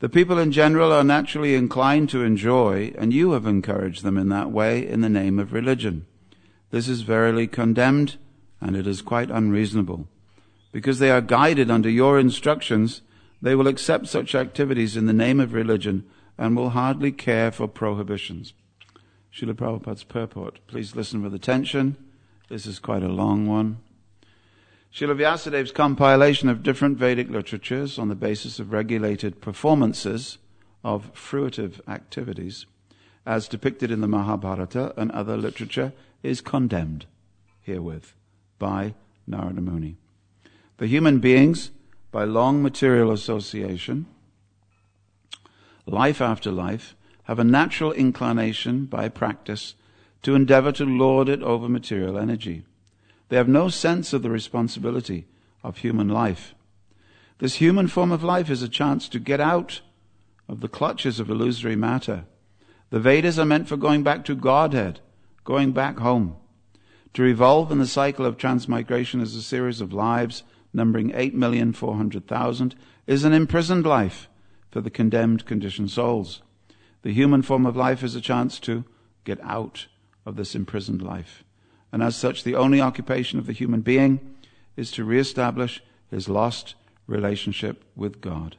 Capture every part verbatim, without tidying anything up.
The people in general are naturally inclined to enjoy, and you have encouraged them in that way in the name of religion. This is verily condemned, and it is quite unreasonable. Because they are guided under your instructions, they will accept such activities in the name of religion and will hardly care for prohibitions. Srila Prabhupada's purport. Please listen with attention. This is quite a long one. Srila Vyasadeva's compilation of different Vedic literatures on the basis of regulated performances of fruitive activities, as depicted in the Mahabharata and other literature, is condemned herewith by Narada Muni. The human beings, by long material association, life after life, have a natural inclination by practice to endeavor to lord it over material energy. They have no sense of the responsibility of human life. This human form of life is a chance to get out of the clutches of illusory matter. The Vedas are meant for going back to Godhead, going back home. To revolve in the cycle of transmigration as a series of lives numbering eight million four hundred thousand is an imprisoned life for the condemned conditioned souls. The human form of life is a chance to get out of this imprisoned life. And as such, the only occupation of the human being is to reestablish his lost relationship with God.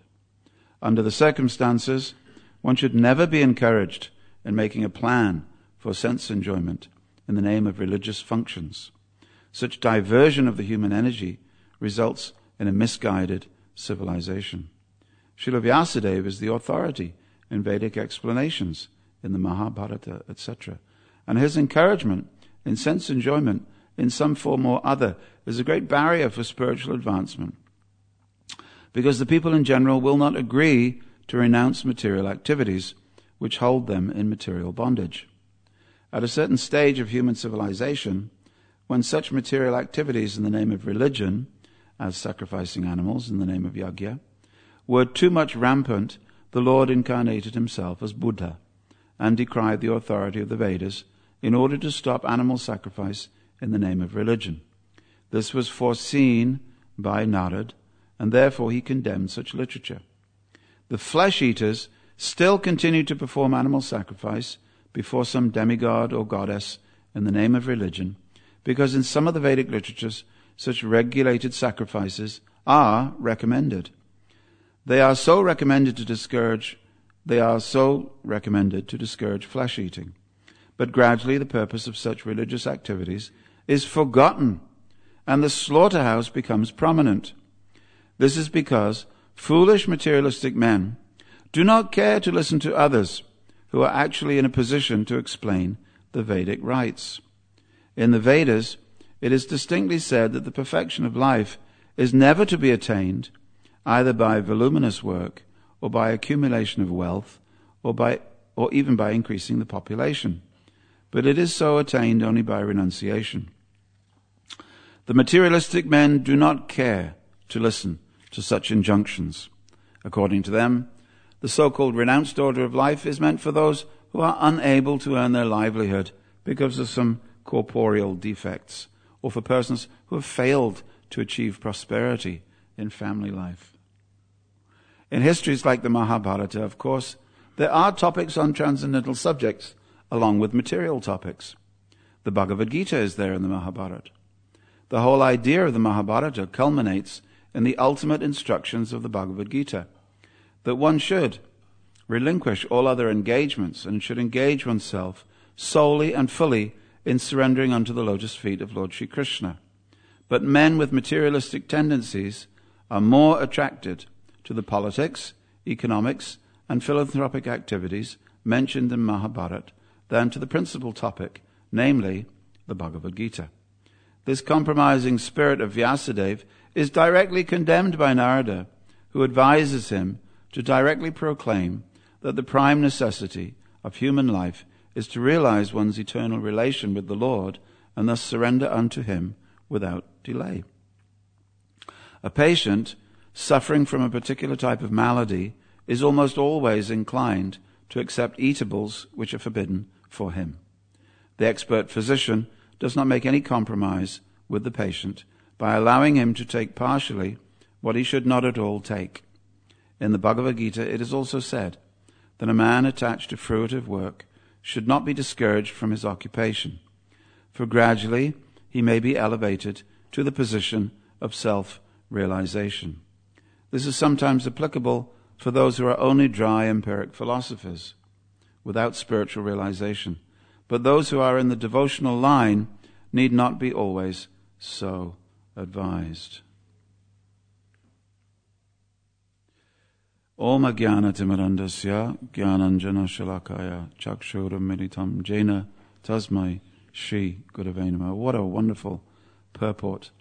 Under the circumstances, one should never be encouraged in making a plan for sense enjoyment in the name of religious functions. Such diversion of the human energy results in a misguided civilization. Srila Vyasadeva is the authority in Vedic explanations, in the Mahabharata, et cetera. And his encouragement in sense enjoyment in some form or other is a great barrier for spiritual advancement, because the people in general will not agree to renounce material activities which hold them in material bondage. At a certain stage of human civilization, when such material activities in the name of religion, as sacrificing animals in the name of yajna, were too much rampant, the Lord incarnated himself as Buddha and decried the authority of the Vedas in order to stop animal sacrifice in the name of religion. This was foreseen by Narada, and therefore he condemned such literature. The flesh-eaters still continued to perform animal sacrifice before some demigod or goddess in the name of religion, because in some of the Vedic literatures such regulated sacrifices are recommended. They are so recommended to discourage they are so recommended to discourage flesh eating. But gradually the purpose of such religious activities is forgotten, and the slaughterhouse becomes prominent. This is because foolish materialistic men do not care to listen to others who are actually in a position to explain the Vedic rites. In the Vedas, it is distinctly said that the perfection of life is never to be attained either by voluminous work or by accumulation of wealth or by or even by increasing the population, but it is so attained only by renunciation. The materialistic men do not care to listen to such injunctions. According to them, the so-called renounced order of life is meant for those who are unable to earn their livelihood because of some corporeal defects, or for persons who have failed to achieve prosperity in family life. In histories like the Mahabharata, of course, there are topics on transcendental subjects along with material topics. The Bhagavad Gita is there in the Mahabharata. The whole idea of the Mahabharata culminates in the ultimate instructions of the Bhagavad Gita, that one should relinquish all other engagements and should engage oneself solely and fully in surrendering unto the lotus feet of Lord Sri Krishna. But men with materialistic tendencies are more attracted to the politics, economics, and philanthropic activities mentioned in Mahabharata than to the principal topic, namely the Bhagavad Gita. This compromising spirit of Vyasadeva is directly condemned by Narada, who advises him to directly proclaim that the prime necessity of human life is to realize one's eternal relation with the Lord and thus surrender unto him without delay. A patient suffering from a particular type of malady is almost always inclined to accept eatables which are forbidden for him. The expert physician does not make any compromise with the patient by allowing him to take partially what he should not at all take. In the Bhagavad Gita, it is also said that a man attached to fruitive work should not be discouraged from his occupation, for gradually he may be elevated to the position of self-realization. This is sometimes applicable for those who are only dry empiric philosophers, without spiritual realization. But those who are in the devotional line need not be always so advised. Om ajnana timirandasya jnananjana shalakaya chakshuramilitam jena tasmai shri gurave namah. What a wonderful purport.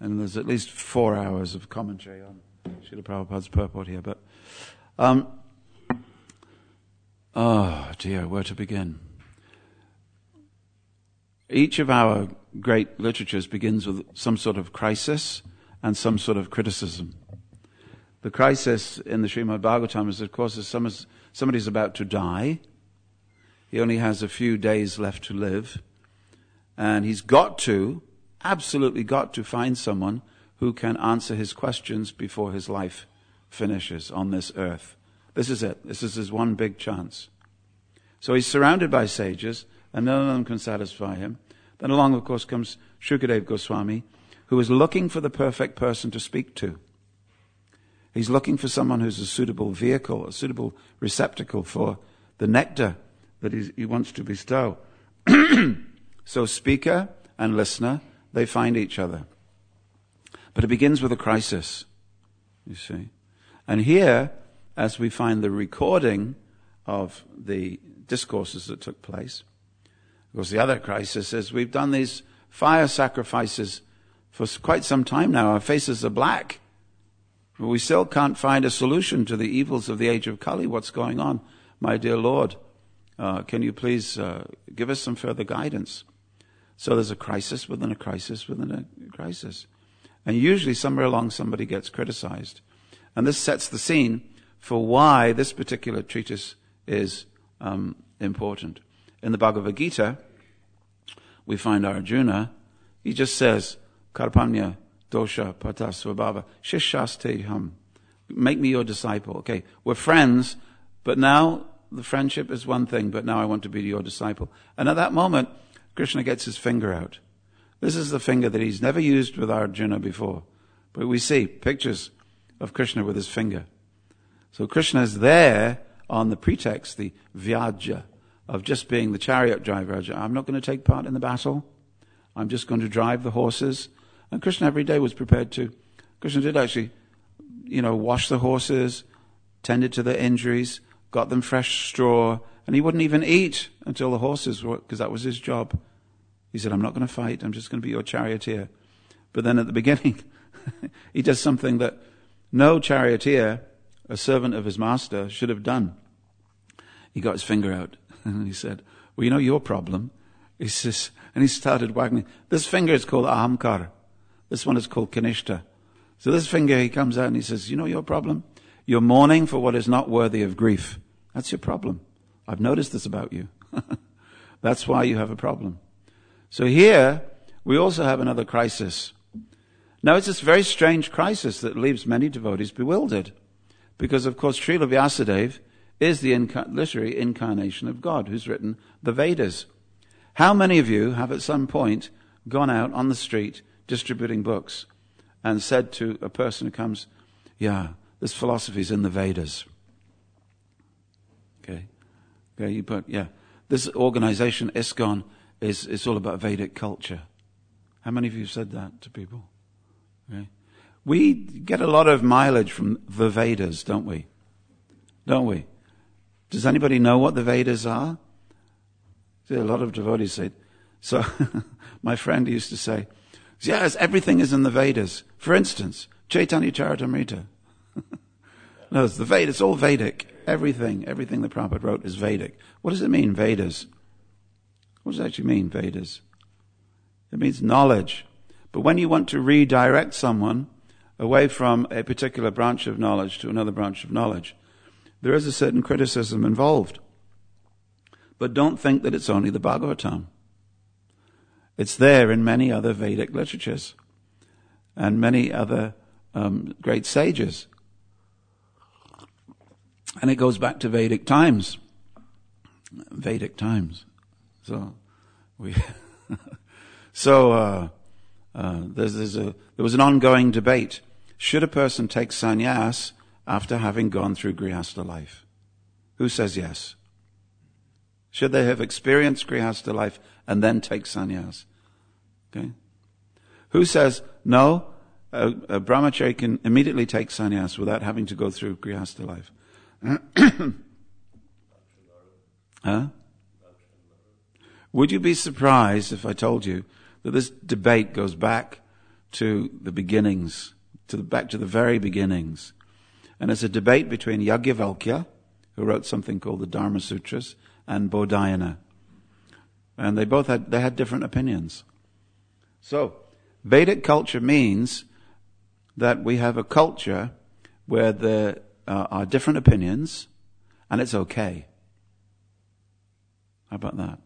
And there's at least four hours of commentary on Srila Prabhupada's purport here. But, um, oh dear, where to begin? Each of our great literatures begins with some sort of crisis and some sort of criticism. The crisis in the Srimad Bhagavatam is, of course, is somebody's about to die. He only has a few days left to live. And he's got to, absolutely got to find someone who can answer his questions before his life finishes on this earth. This is it. This is his one big chance. So he's surrounded by sages, and none of them can satisfy him. Then along, of course, comes Shukadeva Goswami, who is looking for the perfect person to speak to. He's looking for someone who's a suitable vehicle, a suitable receptacle for the nectar that he wants to bestow. So speaker and listener, they find each other. But it begins with a crisis, you see. And here, as we find the recording of the discourses that took place, because the other crisis is we've done these fire sacrifices for quite some time now. Our faces are black. But we still can't find a solution to the evils of the age of Kali. What's going on? My dear Lord, uh, can you please uh, give us some further guidance? So there's a crisis within a crisis within a crisis. And usually somewhere along somebody gets criticized. And this sets the scene for why this particular treatise is um, important. In the Bhagavad Gita, we find Arjuna, he just says, Karpanya dosha pata svabhava, shishasteham, make me your disciple. Okay, we're friends, but now the friendship is one thing, but now I want to be your disciple. And at that moment, Krishna gets his finger out. This is the finger that he's never used with Arjuna before. But we see pictures of Krishna with his finger. So Krishna is there on the pretext, the vyajja, of just being the chariot driver. I'm not going to take part in the battle. I'm just going to drive the horses. And Krishna every day was prepared to. Krishna did actually, you know, wash the horses, tended to their injuries, got them fresh straw, and he wouldn't even eat until the horses were, because that was his job. He said, I'm not going to fight. I'm just going to be your charioteer. But then at the beginning, he does something that no charioteer, a servant of his master, should have done. He got his finger out. And he said, well, you know your problem. He says, and he started wagging. This finger is called ahamkara. This one is called kanishta. So this finger, he comes out and he says, you know your problem? You're mourning for what is not worthy of grief. That's your problem. I've noticed this about you. That's why you have a problem. So here, we also have another crisis. Now, it's this very strange crisis that leaves many devotees bewildered. Because, of course, Srila Vyasadeva is the inca- literary incarnation of God, who's written the Vedas. How many of you have at some point gone out on the street distributing books and said to a person who comes, yeah, this philosophy's in the Vedas. Okay. Okay, you put, yeah, this organization, ISKCON, is it's all about Vedic culture. How many of you have said that to people? Okay. We get a lot of mileage from the Vedas, don't we? Don't we? Does anybody know what the Vedas are? See, a lot of devotees say. So my friend used to say, yes, everything is in the Vedas. For instance, Chaitanya Charitamrita. No, it's the Vedas, it's all Vedic. Everything, everything the Prabhupada wrote is Vedic. What does it mean, Vedas? What does it actually mean, Vedas? It means knowledge. But when you want to redirect someone away from a particular branch of knowledge to another branch of knowledge, there is a certain criticism involved. But don't think that it's only the Bhagavatam. It's there in many other Vedic literatures and many other um, great sages. and it goes back to Vedic times. Vedic times. So we so uh, uh, there's, there's a there was an ongoing debate: should a person take sannyas after having gone through Grihastha life? Who says yes? Should they have experienced Grihastha life and then take sannyas? Okay. Who says no? A, a brahmachari can immediately take sannyas without having to go through Grihastha life. Huh? Would you be surprised if I told you that this debate goes back to the beginnings, to the, back to the very beginnings? And it's a debate between Yajnavalkya, who wrote something called the Dharma Sutras, and Bodhayana. And they both had, they had different opinions. So, Vedic culture means that we have a culture where there uh, are different opinions, and it's okay. How about that?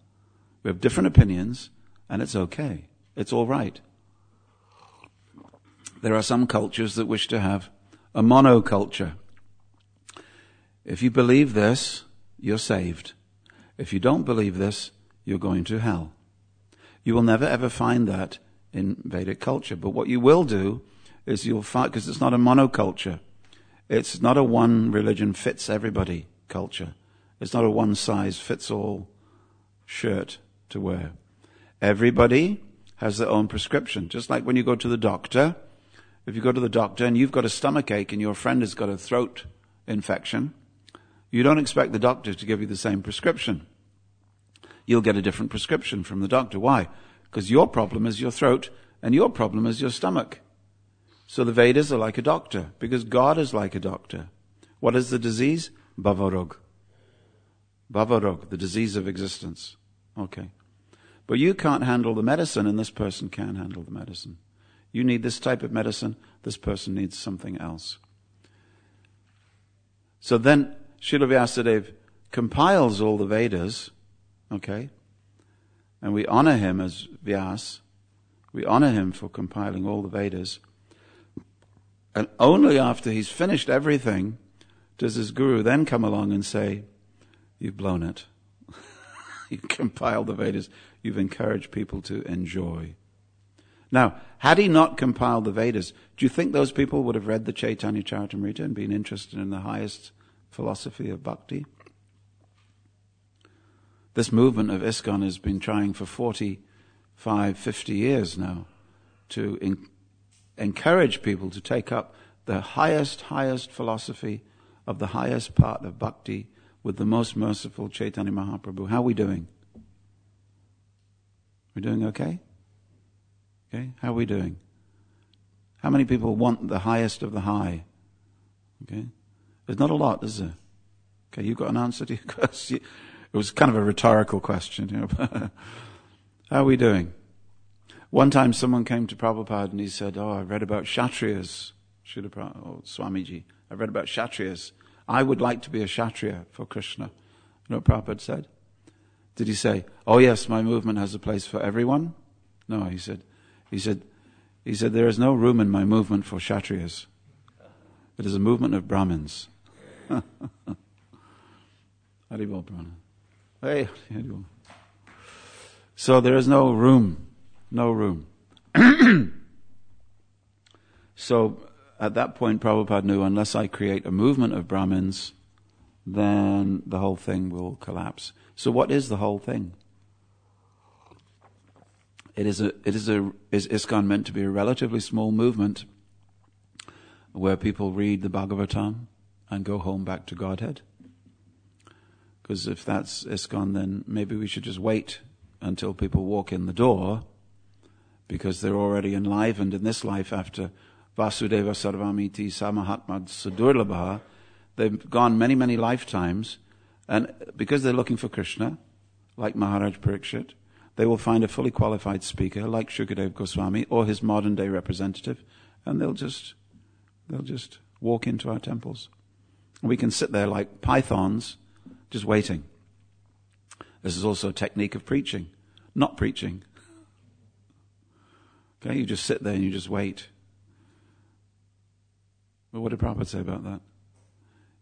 We have different opinions, and it's okay. It's all right. There are some cultures that wish to have a monoculture. If you believe this, you're saved. If you don't believe this, you're going to hell. You will never ever find that in Vedic culture. But what you will do is you'll find, because it's not a monoculture. It's not a one religion fits everybody culture. It's not a one size fits all shirt to wear. Everybody has their own prescription. Just like when you go to the doctor, if you go to the doctor and you've got a stomach ache and your friend has got a throat infection, you don't expect the doctor to give you the same prescription. You'll get a different prescription from the doctor. Why? Because your problem is your throat and your problem is your stomach. So the Vedas are like a doctor, because God is like a doctor. What is the disease? Bhavarog. Bhavarog, the disease of existence. Okay. But you can't handle the medicine, and this person can handle the medicine. You need this type of medicine, this person needs something else. So then Srila Vyasadeva compiles all the Vedas, okay, and we honor him as Vyas. We honor him for compiling all the Vedas. And only after he's finished everything does his guru then come along and say, "You've blown it. You compiled the Vedas. You've encouraged people to enjoy." Now, had he not compiled the Vedas, do you think those people would have read the Chaitanya Charitamrita and been interested in the highest philosophy of bhakti? This movement of ISKCON has been trying for forty-five, fifty years now to in, encourage people to take up the highest, highest philosophy of the highest part of bhakti with the most merciful Chaitanya Mahaprabhu. How are we doing? We're doing okay? Okay, how are we doing? How many people want the highest of the high? Okay, there's not a lot, is there? Okay, you've got an answer to your question. It was kind of a rhetorical question, you know. How are we doing? One time someone came to Prabhupada and he said, "Oh, I read about Kshatriyas, oh, Swamiji. I read about Kshatriyas. I would like to be a Kshatriya for Krishna." You know what Prabhupada said? Did he say, "Oh yes, my movement has a place for everyone"? No, he said, he said, he said, "There is no room in my movement for Kshatriyas. It is a movement of Brahmins." Haribol Brahmana. Hey, so there is no room, no room. So at that point, Prabhupada knew, unless I create a movement of Brahmins, then the whole thing will collapse. So what is the whole thing? It is a, it is a, is ISKCON meant to be a relatively small movement where people read the Bhagavatam and go home back to Godhead? Because if that's ISKCON, then maybe we should just wait until people walk in the door, because they're already enlivened in this life after Vasudeva Sarvamiti Samahatmad Sudurlabha. They've gone many, many lifetimes, and because they're looking for Krishna, like Maharaj Parikshit, they will find a fully qualified speaker like Shukadeva Goswami or his modern day representative, and they'll just they'll just walk into our temples. And we can sit there like pythons, just waiting. This is also a technique of preaching, not preaching. Okay, you just sit there and you just wait. Well, what did Prabhupada say about that?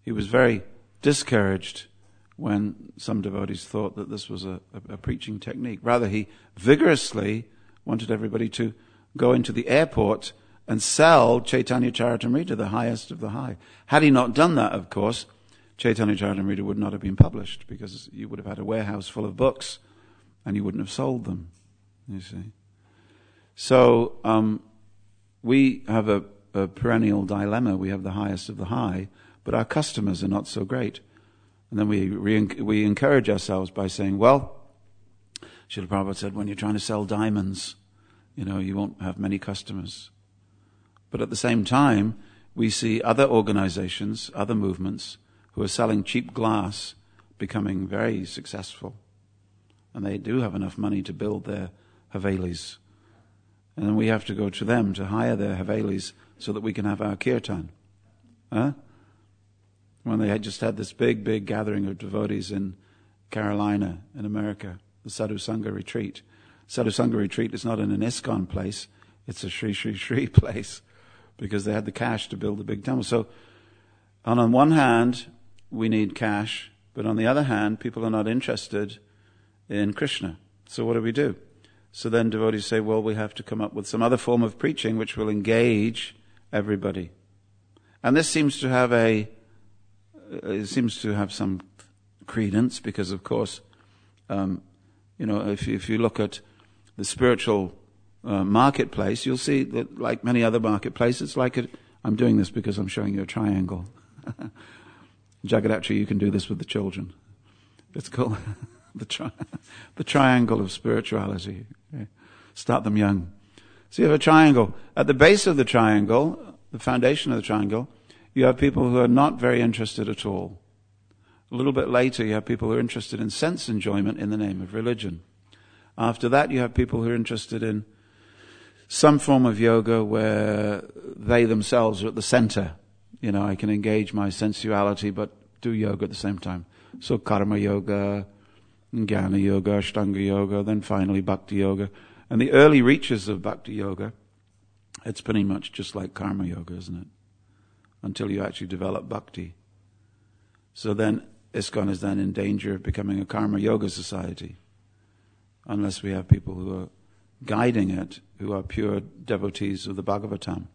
He was very discouraged when some devotees thought that this was a, a, a preaching technique. Rather, he vigorously wanted everybody to go into the airport and sell Chaitanya Charitamrita, the highest of the high. Had he not done that, of course, Chaitanya Charitamrita would not have been published, because you would have had a warehouse full of books and you wouldn't have sold them, you see. So um, we have a, a perennial dilemma. We have the highest of the high, but our customers are not so great. And then we re- we encourage ourselves by saying, well, Srila Prabhupada said, when you're trying to sell diamonds, you know, you won't have many customers. But at the same time, we see other organizations, other movements, who are selling cheap glass becoming very successful. And they do have enough money to build their havelis. And then we have to go to them to hire their havelis so that we can have our kirtan. Huh? When they had just had this big, big gathering of devotees in Carolina, in America, the Sadhu Sangha retreat. Sadhu Sangha retreat is not in an ISKCON place, it's a Sri Sri Sri place, because they had the cash to build the big temple. So, and on one hand, we need cash, but on the other hand, people are not interested in Krishna. So what do we do? So then devotees say, well, we have to come up with some other form of preaching which will engage everybody. And this seems to have a, it seems to have some credence, because of course, um, you know, if, if you look at the spiritual uh, marketplace, you'll see that like many other marketplaces, like a, I'm doing this because I'm showing you a triangle. Jagadatri, you can do this with the children. It's called the, tri- the triangle of spirituality. Start them young. So you have a triangle. At the base of the triangle, the foundation of the triangle, you have people who are not very interested at all. A little bit later, you have people who are interested in sense enjoyment in the name of religion. After that, you have people who are interested in some form of yoga where they themselves are at the center. You know, I can engage my sensuality, but do yoga at the same time. So karma yoga, jnana yoga, ashtanga yoga, then finally bhakti yoga. And the early reaches of bhakti yoga, it's pretty much just like karma yoga, isn't it? Until you actually develop bhakti. So then ISKCON is then in danger of becoming a karma yoga society, unless we have people who are guiding it, who are pure devotees of the Bhagavatam.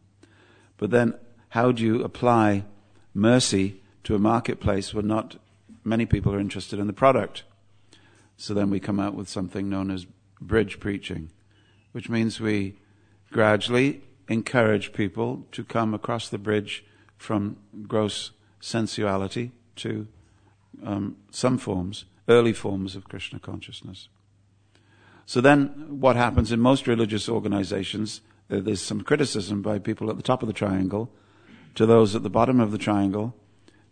But then how do you apply mercy to a marketplace where not many people are interested in the product? So then we come out with something known as bridge preaching, which means we gradually encourage people to come across the bridge from gross sensuality to um, some forms, early forms of Krishna consciousness. So then what happens in most religious organizations, there's some criticism by people at the top of the triangle to those at the bottom of the triangle,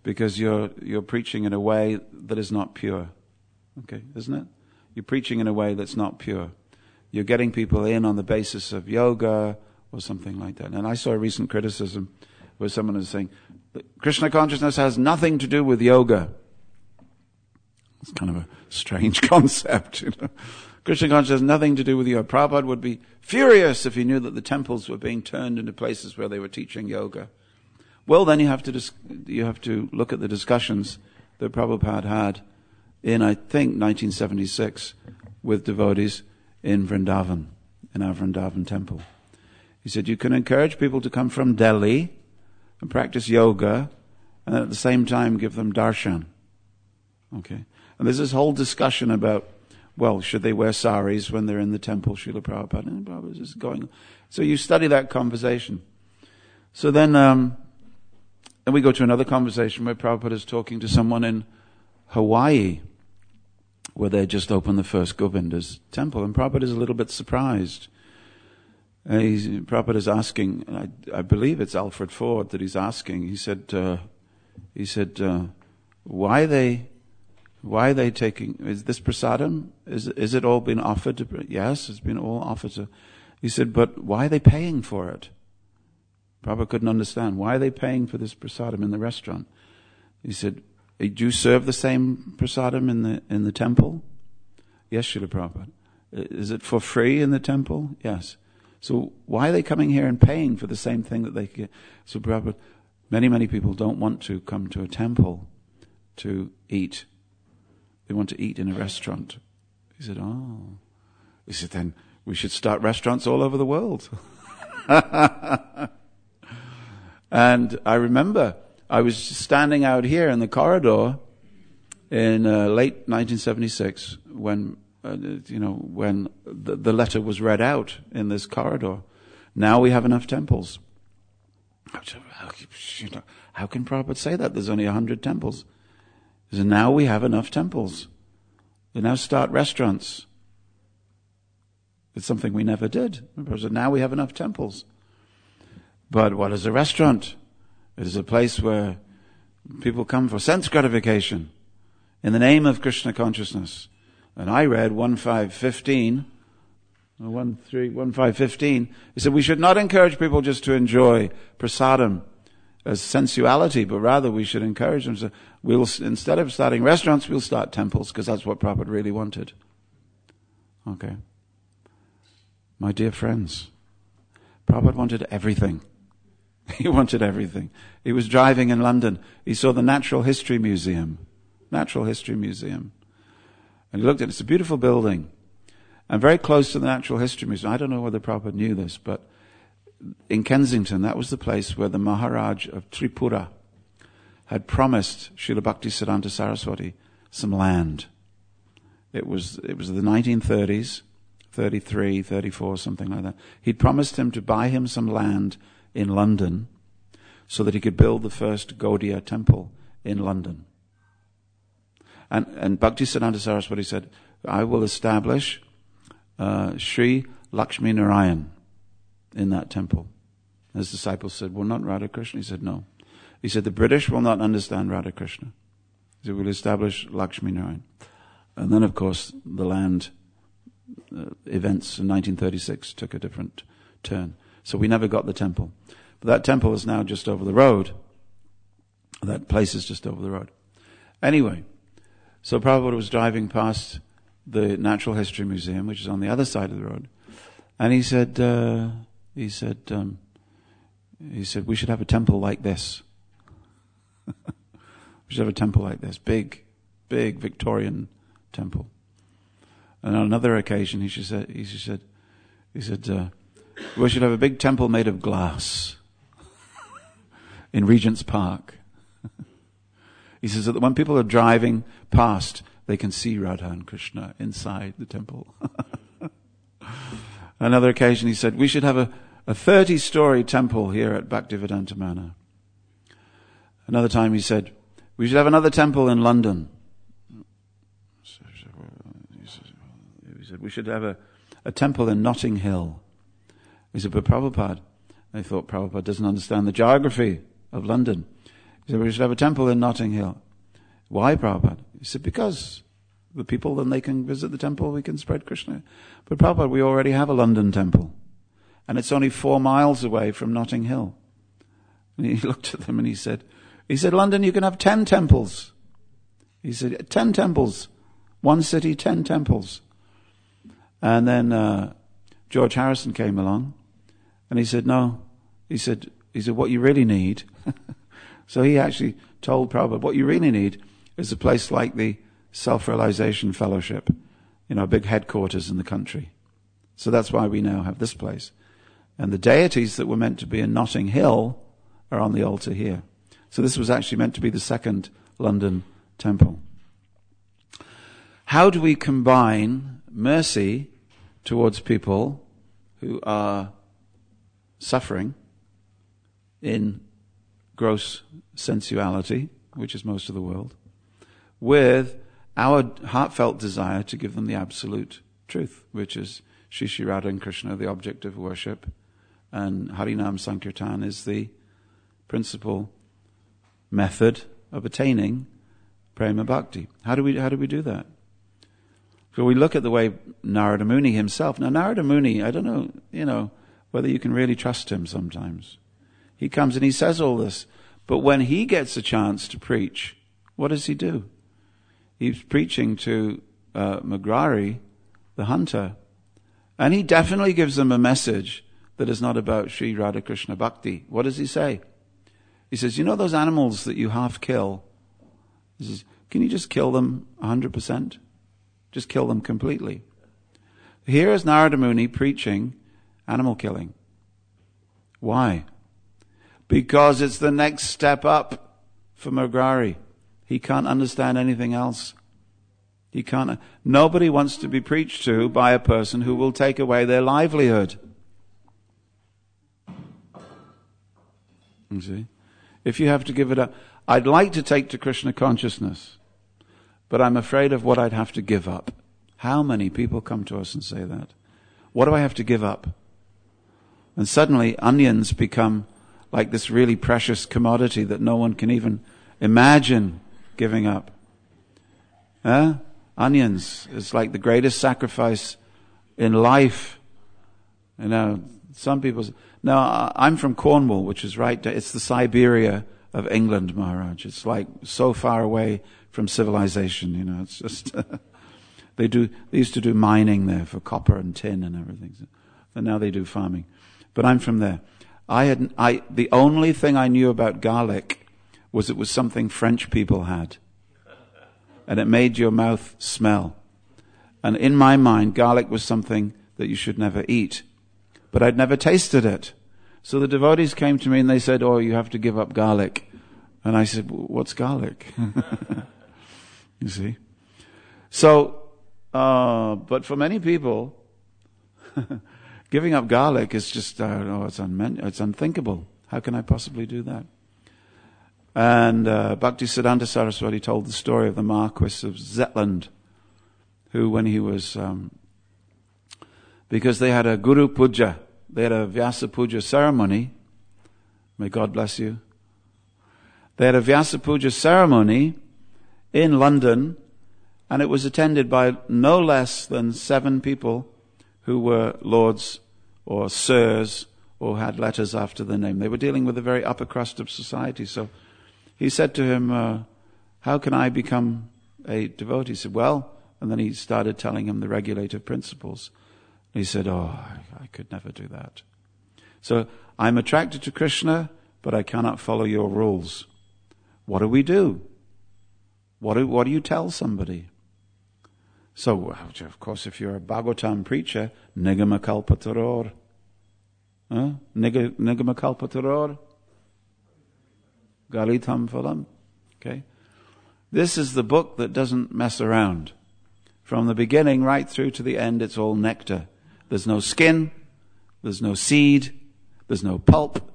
because you're you're preaching in a way that is not pure. Okay, isn't it? You're preaching in a way that's not pure. You're getting people in on the basis of yoga or something like that. And I saw a recent criticism where someone was saying that Krishna consciousness has nothing to do with yoga. It's kind of a strange concept, you know. Krishna consciousness has nothing to do with yoga. Prabhupada would be furious if he knew that the temples were being turned into places where they were teaching yoga. Well, then you have to dis- you have to look at the discussions that Prabhupada had in, I think, nineteen seventy-six with devotees in Vrindavan, in our Vrindavan temple. He said, you can encourage people to come from Delhi and practice yoga and at the same time give them darshan. Okay. And there's this whole discussion about, well, should they wear saris when they're in the temple, Srila Prabhupada? And Prabhupada is going. So you study that conversation. So then, um, then we go to another conversation where Prabhupada is talking to someone in Hawaii, where they just opened the first Govinda's temple. And Prabhupada is a little bit surprised. Uh, he's, Prabhupada is asking, and I, I believe it's Alfred Ford that he's asking. He said, uh, he said, uh, why they... Why are they taking, is this prasadam? Is, is it all been offered to, yes, it's been all offered to. He said, but why are they paying for it? Prabhupada couldn't understand. Why are they paying for this prasadam in the restaurant? He said, do you serve the same prasadam in the, in the temple? Yes, Srila Prabhupada. Is it for free in the temple? Yes. So why are they coming here and paying for the same thing that they get? So Prabhupada, many, many people don't want to come to a temple to eat. They want to eat in a restaurant. He said, oh. He said, then we should start restaurants all over the world. And I remember I was standing out here in the corridor in uh, late nineteen seventy-six when, uh, you know, when the, the letter was read out in this corridor. Now we have enough temples. How can Prabhupada say that? There's only a hundred temples. So now we have enough temples. They now start restaurants. It's something we never did. So now we have enough temples. But what is a restaurant? It is a place where people come for sense gratification in the name of Krishna consciousness. And I read one five fifteen, one five fifteen, it said we should not encourage people just to enjoy prasadam as sensuality, but rather we should encourage them to, we'll, instead of starting restaurants, we'll start temples, because that's what Prabhupada really wanted. Okay. My dear friends, Prabhupada wanted everything. He wanted everything. He was driving in London. He saw the Natural History Museum. Natural History Museum. And he looked at it. It's a beautiful building. And very close to the Natural History Museum, I don't know whether Prabhupada knew this, but in Kensington, that was the place where the Maharaj of Tripura had promised Srila Bhaktisiddhanta Sarasvati some land. It was, it was the nineteen thirties, thirty-three, thirty-four, something like that. He'd promised him to buy him some land in London so that he could build the first Gaudiya temple in London. And, and Bhaktisiddhanta Saraswati said, I will establish uh, Sri Lakshmi Narayan in that temple. And his disciples said, well, not Radha Krishna. He said, no. He said, the British will not understand Radha Krishna. He said, we'll establish Lakshmi Narayan. And then, of course, the land uh, events in nineteen thirty-six took a different turn. So we never got the temple. But that temple is now just over the road. That place is just over the road. Anyway, so Prabhupada was driving past the Natural History Museum, which is on the other side of the road, and he said, uh, he said, um, he said, we should have a temple like this. We should have a temple like this, big, big Victorian temple. And on another occasion, he said, he said, he said, uh, we should have a big temple made of glass in Regent's Park. He says that when people are driving past, they can see Radha and Krishna inside the temple. Another occasion he said, we should have a, a thirty-story temple here at Bhaktivedanta Manor. Another time he said, we should have another temple in London. He said, we should have a, a temple in Notting Hill. He said, but Prabhupada, I thought Prabhupada doesn't understand the geography of London. He said, we should have a temple in Notting Hill. Why, Prabhupada? He said, because the people, then they can visit the temple, we can spread Krishna. But Prabhupada, we already have a London temple. And it's only four miles away from Notting Hill. And he looked at them and he said, he said, London, you can have ten temples. He said, ten temples. One city, ten temples. And then uh, George Harrison came along and he said, no. He said, he said, what you really need... So he actually told Prabhupada, what you really need is a place like the Self-Realization Fellowship, you know, big headquarters in the country. So that's why we now have this place. And the deities that were meant to be in Notting Hill are on the altar here. So this was actually meant to be the second London temple. How do we combine mercy towards people who are suffering in gross sensuality, which is most of the world, with our heartfelt desire to give them the absolute truth, which is Shri Shri Radha and Krishna, the object of worship, and Harinam Sankirtan is the principal method of attaining prema bhakti. How do we how do we do that? So we look at the way Narada Muni himself. Now Narada Muni, I don't know, you know, whether you can really trust him sometimes. He comes and he says all this. But when he gets a chance to preach, what does he do? He's preaching to uh, Magrari, the hunter. And he definitely gives them a message that is not about Sri Radha Krishna Bhakti. What does he say? He says, you know those animals that you half kill He says, can you just kill them one hundred percent? Just kill them completely. Here is Narada Muni preaching animal killing. Why? Because it's the next step up for Magrari. He can't understand anything else. He can't. Nobody wants to be preached to by a person who will take away their livelihood. You see? If you have to give it up, I'd like to take to Krishna consciousness, but I'm afraid of what I'd have to give up. How many people come to us and say that? What do I have to give up? And suddenly onions become like this really precious commodity that no one can even imagine giving up. Eh? Onions is like the greatest sacrifice in life. You know, some people say, now, I'm from Cornwall, which is right, it's the Siberia of England, Maharaj. It's like so far away from civilization, you know, it's just, they do, they used to do mining there for copper and tin and everything, and now they do farming. But I'm from there. I had, I, the only thing I knew about garlic was it was something French people had. And it made your mouth smell. And in my mind, garlic was something that you should never eat. But I'd never tasted it. So the devotees came to me and they said, oh, you have to give up garlic. And I said, what's garlic? You see? So, uh, but for many people, giving up garlic is just, uh, oh, it's, unmen- it's unthinkable. How can I possibly do that? And uh, Bhaktisiddhanta Sarasvati told the story of the Marquis of Zetland, who when he was... Um, because they had a Guru Puja, they had a Vyasa Puja ceremony. May God bless you. They had a Vyasa Puja ceremony in London, and it was attended by no less than seven people who were lords or sirs or had letters after their name. They were dealing with the very upper crust of society. So he said to him, uh, how can I become a devotee? He said, well, and then he started telling him the regulative principles. He said, oh, I could never do that. So I'm attracted to Krishna, but I cannot follow your rules. What do we do? What do, what do you tell somebody? So, of course, if you're a Bhagavatam preacher, nigama kalpataror. Huh? Nigama kalpataror. Galitam phalam. Okay. This is the book that doesn't mess around. From the beginning right through to the end, it's all nectar. There's no skin, there's no seed, there's no pulp,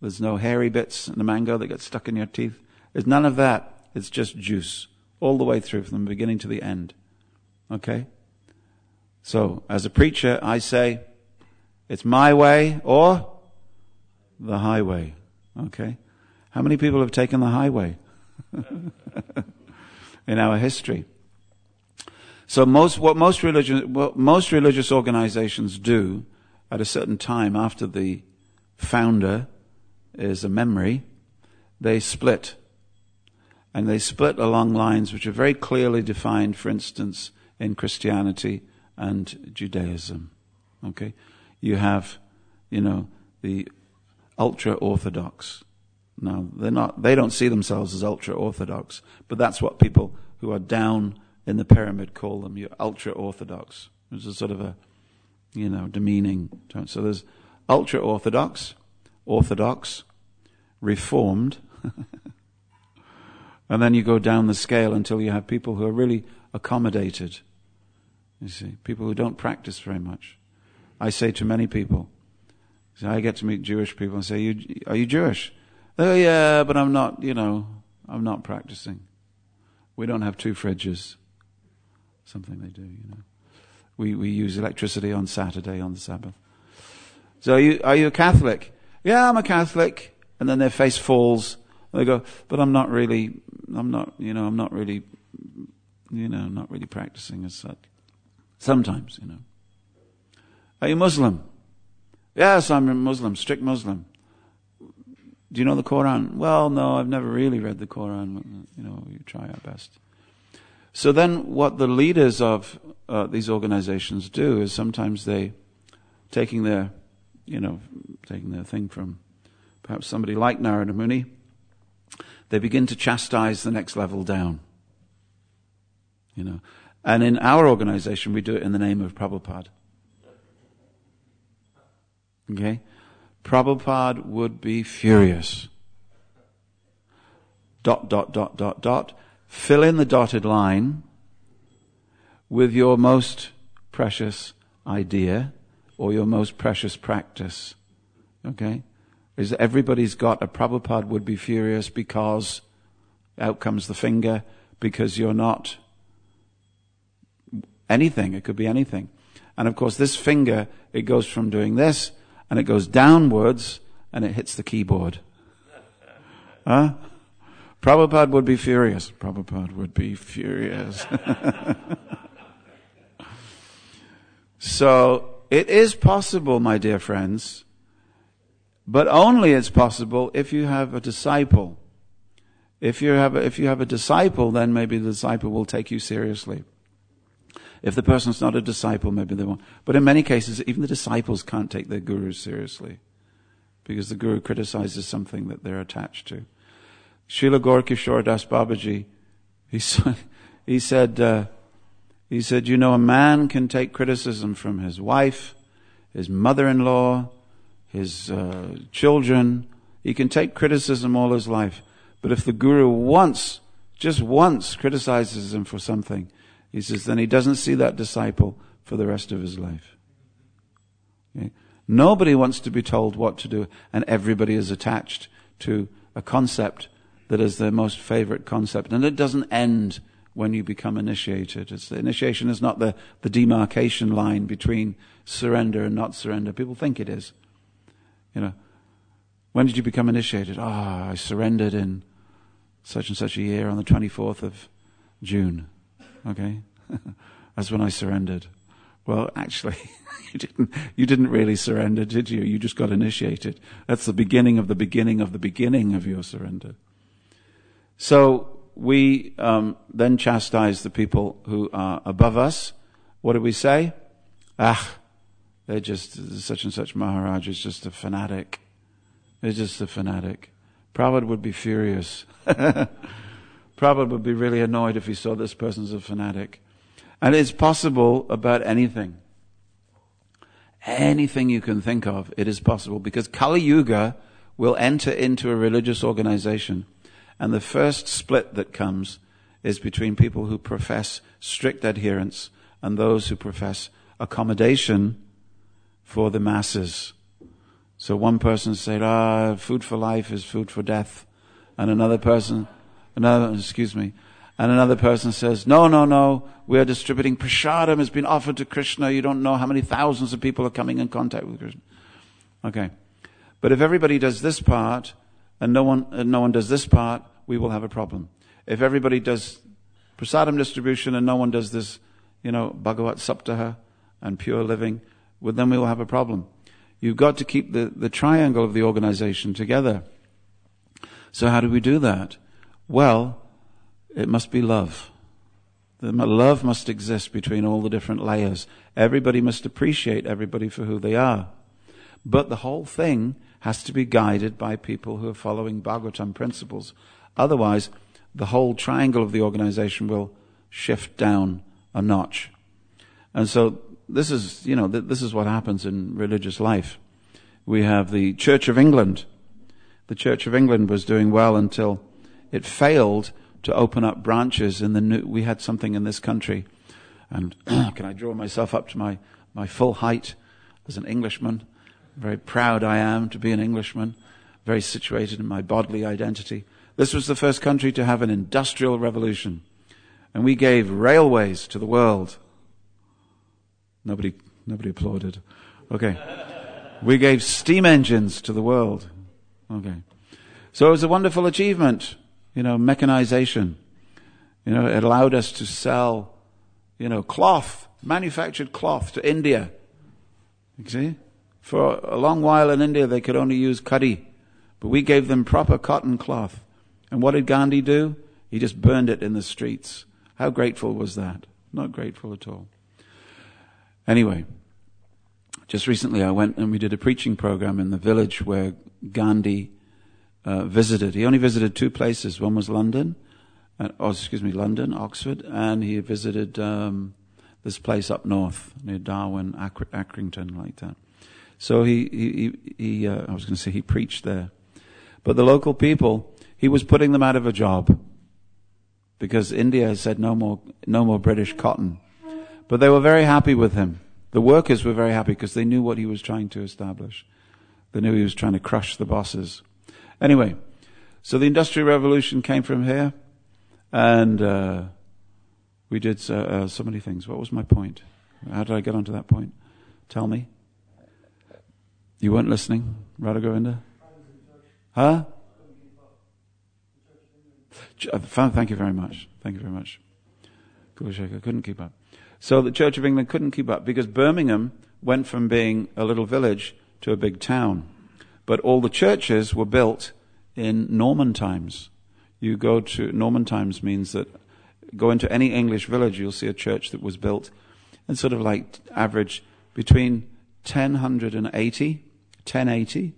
there's no hairy bits in the mango that gets stuck in your teeth. There's none of that. It's just juice, all the way through from the beginning to the end. Okay? So, as a preacher, I say, it's my way or the highway. Okay? How many people have taken the highway in our history? So most, what most religion, what most religious organizations do at a certain time after the founder is a memory, they split. And they split along lines which are very clearly defined, for instance, in Christianity and Judaism. Okay? You have, you know, the ultra-Orthodox. Now, they're not, they don't see themselves as ultra-Orthodox, but that's what people who are down in the pyramid call them. You're ultra-Orthodox. It's a sort of a, you know, demeaning term. So there's ultra-Orthodox, Orthodox, Reformed, and then you go down the scale until you have people who are really accommodated, you see, people who don't practice very much. I say to many people, so I get to meet Jewish people and say, you, are you Jewish? Oh yeah, but I'm not, you know, I'm not practicing. We don't have two fridges. Something they do, you know. We we use electricity on Saturday, on the Sabbath. So are you, are you a Catholic? Yeah, I'm a Catholic. And then their face falls. They go, but I'm not really, I'm not, you know, I'm not really, you know, not really practicing as such. Sometimes, you know. Are you Muslim? Yes, I'm a Muslim, strict Muslim. Do you know the Quran? Well, no, I've never really read the Quran. You know, we try our best. So then what the leaders of uh, these organizations do is sometimes they, taking their, you know, taking their thing from perhaps somebody like Narada Muni, they begin to chastise the next level down. You know, and in our organization, we do it in the name of Prabhupada. Okay? Prabhupada would be furious. Dot, dot, dot, dot, dot. Fill in the dotted line with your most precious idea or your most precious practice. Okay? Is everybody's got a Prabhupada would be furious because out comes the finger, because you're not anything. It could be anything. And of course this finger, it goes from doing this and it goes downwards and it hits the keyboard. Huh? Prabhupada would be furious. Prabhupada would be furious. So it is possible, my dear friends, but only it's possible if you have a disciple. If you have a, if you have a disciple, then maybe the disciple will take you seriously. If the person's not a disciple, maybe they won't. But in many cases, even the disciples can't take their guru seriously because the guru criticizes something that they're attached to. Srila Gaurkishore Das Babaji, he said, he said, uh, he said, you know, a man can take criticism from his wife, his mother-in-law, his uh, children. He can take criticism all his life. But if the guru once, just once, criticizes him for something, he says, then he doesn't see that disciple for the rest of his life. Okay? Nobody wants to be told what to do, and everybody is attached to a concept that is their most favorite concept. And it doesn't end when you become initiated. It's, the initiation is not the, the demarcation line between surrender and not surrender. People think it is. You know, when did you become initiated? Ah, oh, I surrendered in such and such a year on the twenty-fourth of June. Okay, that's when I surrendered. Well, actually, you didn't. You didn't really surrender, did you? You just got initiated. That's the beginning of the beginning of the beginning of your surrender. So we um, then chastise the people who are above us. What do we say? Ah. They're just, such and such Maharaj is just a fanatic. They're just a fanatic. Prabhupada would be furious. Prabhupada would be really annoyed if he saw this person's a fanatic. And it's possible about anything. Anything you can think of, it is possible. Because Kali Yuga will enter into a religious organization. And the first split that comes is between people who profess strict adherence and those who profess accommodation for the masses. So one person said, ah, food for life is food for death. And another person, another, excuse me, and another person says, no, no, no, we are distributing prashadam has been offered to Krishna. You don't know how many thousands of people are coming in contact with Krishna. Okay. But if everybody does this part and no one, and no one does this part, we will have a problem. If everybody does prashadam distribution and no one does this, you know, Bhagavat Saptaha and pure living, well, then we will have a problem. You've got to keep the, the triangle of the organization together. So how do we do that? Well, it must be love. The love must exist between all the different layers. Everybody must appreciate everybody for who they are. But the whole thing has to be guided by people who are following Bhagavatam principles. Otherwise, the whole triangle of the organization will shift down a notch. And so This is, you know, th- this is what happens in religious life. We have the Church of England. The Church of England was doing well until it failed to open up branches in the new, we had something in this country. And can I draw myself up to my, my full height as an Englishman? Very proud I am to be an Englishman. Very situated in my bodily identity. This was the first country to have an industrial revolution. And we gave railways to the world. Nobody, nobody applauded. Okay. We gave steam engines to the world. Okay. So it was a wonderful achievement, you know, mechanization. You know, it allowed us to sell, you know, cloth, manufactured cloth to India. You see? For a long while in India, they could only use khadi. But we gave them proper cotton cloth. And what did Gandhi do? He just burned it in the streets. How grateful was that? Not grateful at all. Anyway, just recently I went and we did a preaching program in the village where Gandhi uh, visited. He only visited two places. One was London, and, oh, excuse me, London, Oxford, and he visited um, this place up north near Darwin, Acker- Accrington, like that. So he, he, he, he uh, I was going to say he preached there. But the local people, he was putting them out of a job because India said no more, no more British cotton. But they were very happy with him. The workers were very happy because they knew what he was trying to establish. They knew he was trying to crush the bosses. Anyway, so the Industrial Revolution came from here, and uh, we did uh, uh, so many things. What was my point? How did I get onto that point? Tell me. You weren't listening, Radha Govinda? Huh? Thank you very much. Thank you very much. Kulashekha couldn't keep up. So the Church of England couldn't keep up because Birmingham went from being a little village to a big town. But all the churches were built in Norman times. You go to, Norman times means that, go into any English village, you'll see a church that was built in sort of like average between ten eighty, it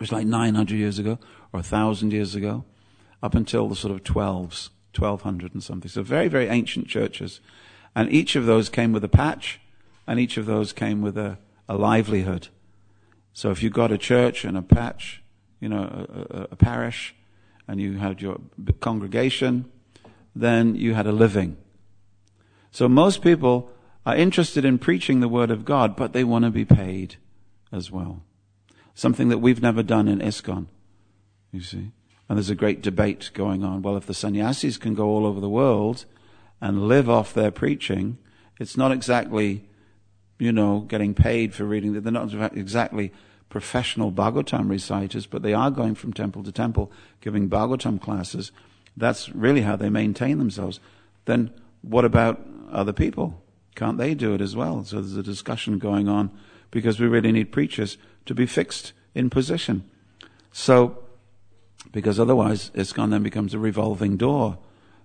was like nine hundred years ago, or one thousand years ago, up until the sort of twelves, twelve hundred and something. So very, very ancient churches. And each of those came with a patch, and each of those came with a, a livelihood. So if you got a church and a patch, you know, a, a, a parish, and you had your congregation, then you had a living. So most people are interested in preaching the word of God, but they want to be paid as well. Something that we've never done in ISKCON, you see. And there's a great debate going on. Well, if the sannyasis can go all over the world and live off their preaching, it's not exactly, you know, getting paid for reading. They're not exactly professional Bhagavatam reciters, but they are going from temple to temple, giving Bhagavatam classes. That's really how they maintain themselves. Then what about other people? Can't they do it as well? So there's a discussion going on because we really need preachers to be fixed in position. So, because otherwise ISKCON then becomes a revolving door.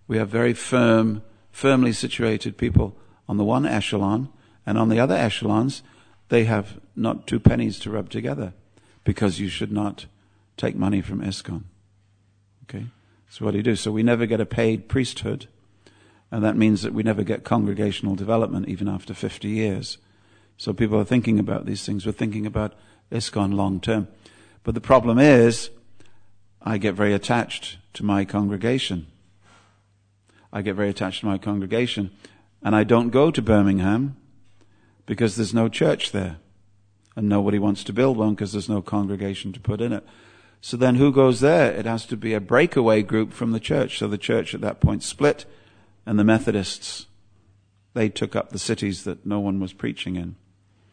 We have very firm firmly situated people on the one echelon, and on the other echelons, they have not two pennies to rub together, because you should not take money from ISKCON. Okay? So what do you do? So we never get a paid priesthood, and that means that we never get congregational development even after fifty years. So people are thinking about these things. We're thinking about ISKCON long term. But the problem is, I get very attached to my congregation. I get very attached to my congregation, and I don't go to Birmingham because there's no church there, and nobody wants to build one because there's no congregation to put in it. So then who goes there? It has to be a breakaway group from the church. So the church at that point split, and the Methodists, they took up the cities that no one was preaching in.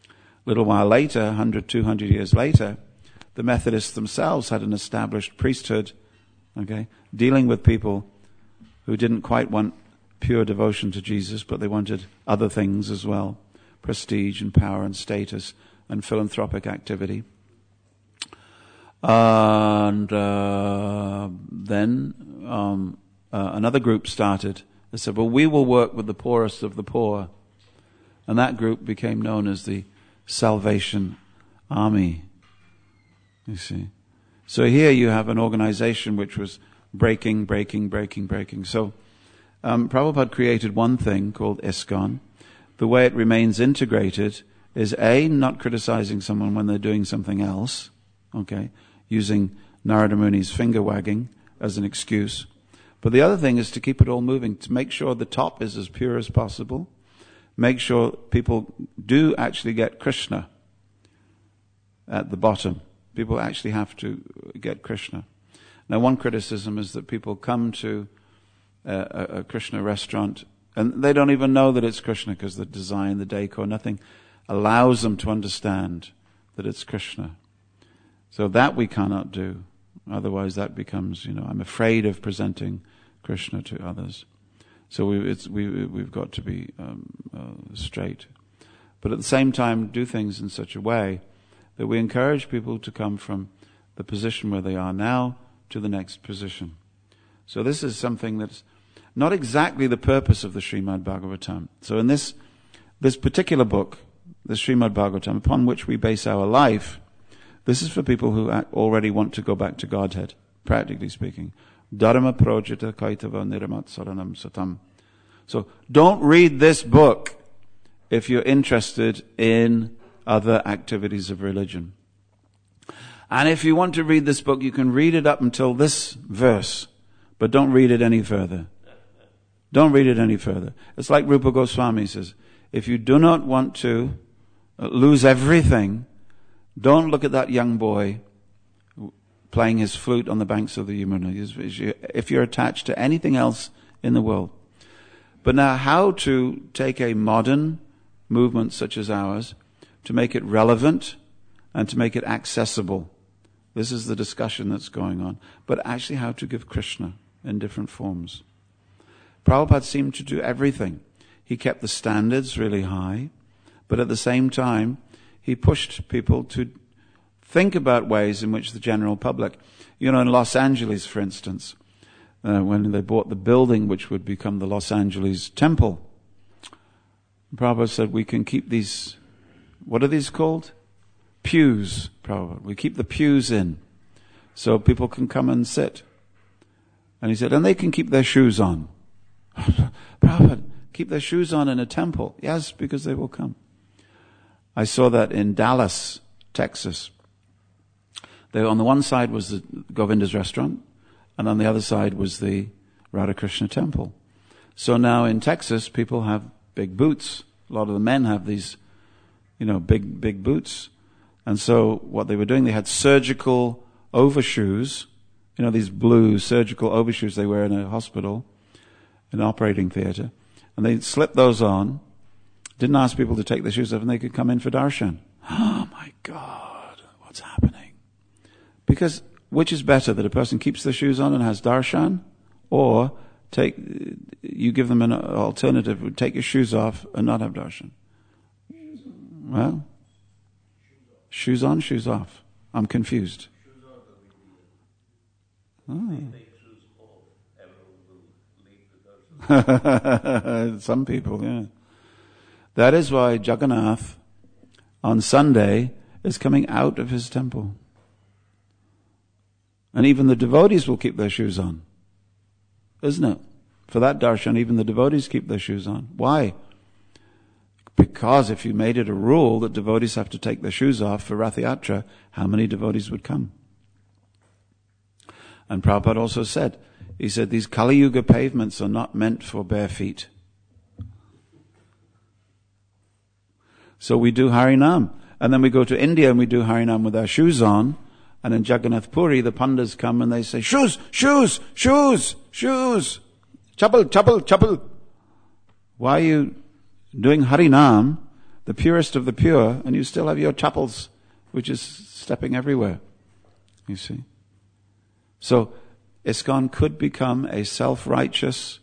A little while later, one hundred, two hundred years later, the Methodists themselves had an established priesthood, okay, dealing with people who didn't quite want pure devotion to Jesus, but they wanted other things as well, prestige and power and status and philanthropic activity. And uh, then um, uh, another group started. They said, well, we will work with the poorest of the poor. And that group became known as the Salvation Army, you see. So here you have an organization which was breaking, breaking, breaking, breaking. So um, Prabhupada created one thing called ISKCON. The way it remains integrated is A, not criticizing someone when they're doing something else, okay, using Narada Muni's finger wagging as an excuse. But the other thing is to keep it all moving, to make sure the top is as pure as possible, make sure people do actually get Krishna at the bottom. People actually have to get Krishna. Now, one criticism is that people come to uh, a, a Krishna restaurant and they don't even know that it's Krishna because the design, the decor, nothing allows them to understand that it's Krishna. So that we cannot do. Otherwise, that becomes, you know, I'm afraid of presenting Krishna to others. So we, it's, we, we've got to be um, uh, straight. But at the same time, do things in such a way that we encourage people to come from the position where they are now to the next position. So this is something that's not exactly the purpose of the Srimad Bhagavatam. So in this this particular book, the Srimad Bhagavatam, upon which we base our life, This is for people who already want to go back to Godhead, practically speaking. Dharma projita kaitava niramat saranam satam. So don't read this book if you're interested in other activities of religion. And if you want to read this book, you can read it up until this verse, but don't read it any further. Don't read it any further. It's like Rupa Goswami says, if you do not want to lose everything, don't look at that young boy playing his flute on the banks of the Yamuna, if you're attached to anything else in the world. But now, how to take a modern movement such as ours, to make it relevant and to make it accessible. This is the discussion that's going on. But actually how to give Krishna in different forms. Prabhupada seemed to do everything. He kept the standards really high, but at the same time, he pushed people to think about ways in which the general public, you know, in Los Angeles, for instance, uh, when they bought the building which would become the Los Angeles Temple, Prabhupada said, we can keep these, what are these called? Pews, Prabhupada. We keep the pews in so people can come and sit. And he said, and they can keep their shoes on. Prabhupada, keep their shoes on in a temple. Yes, because they will come. I saw that in Dallas, Texas. There, on the one side was the Govinda's restaurant, and on the other side was the Radha Krishna temple. So now in Texas, people have big boots. A lot of the men have these, you know, big, big boots. And so what they were doing, they had surgical overshoes, you know, these blue surgical overshoes they wear in a hospital, an operating theater, and they slipped those on, didn't ask people to take their shoes off, and they could come in for darshan. Oh my God, what's happening? Because which is better, that a person keeps their shoes on and has darshan, or take, you give them an alternative, take your shoes off and not have darshan? Well, shoes on, shoes off. I'm confused. Oh. Some people, yeah. That is why Jagannath on Sunday is coming out of his temple. And even the devotees will keep their shoes on. Isn't it? For that darshan, even the devotees keep their shoes on. Why? Because if you made it a rule that devotees have to take their shoes off for Rath Yatra, how many devotees would come? And Prabhupada also said, he said, these Kali Yuga pavements are not meant for bare feet. So we do Harinam. And then we go to India and we do Harinam with our shoes on. And in Jagannath Puri, the pandas come and they say, shoes, shoes, shoes, shoes. Chapal, chapal, chapal. Why are you doing Harinam, the purest of the pure, and you still have your chapals, which is stepping everywhere? You see? So ISKCON could become a self-righteous,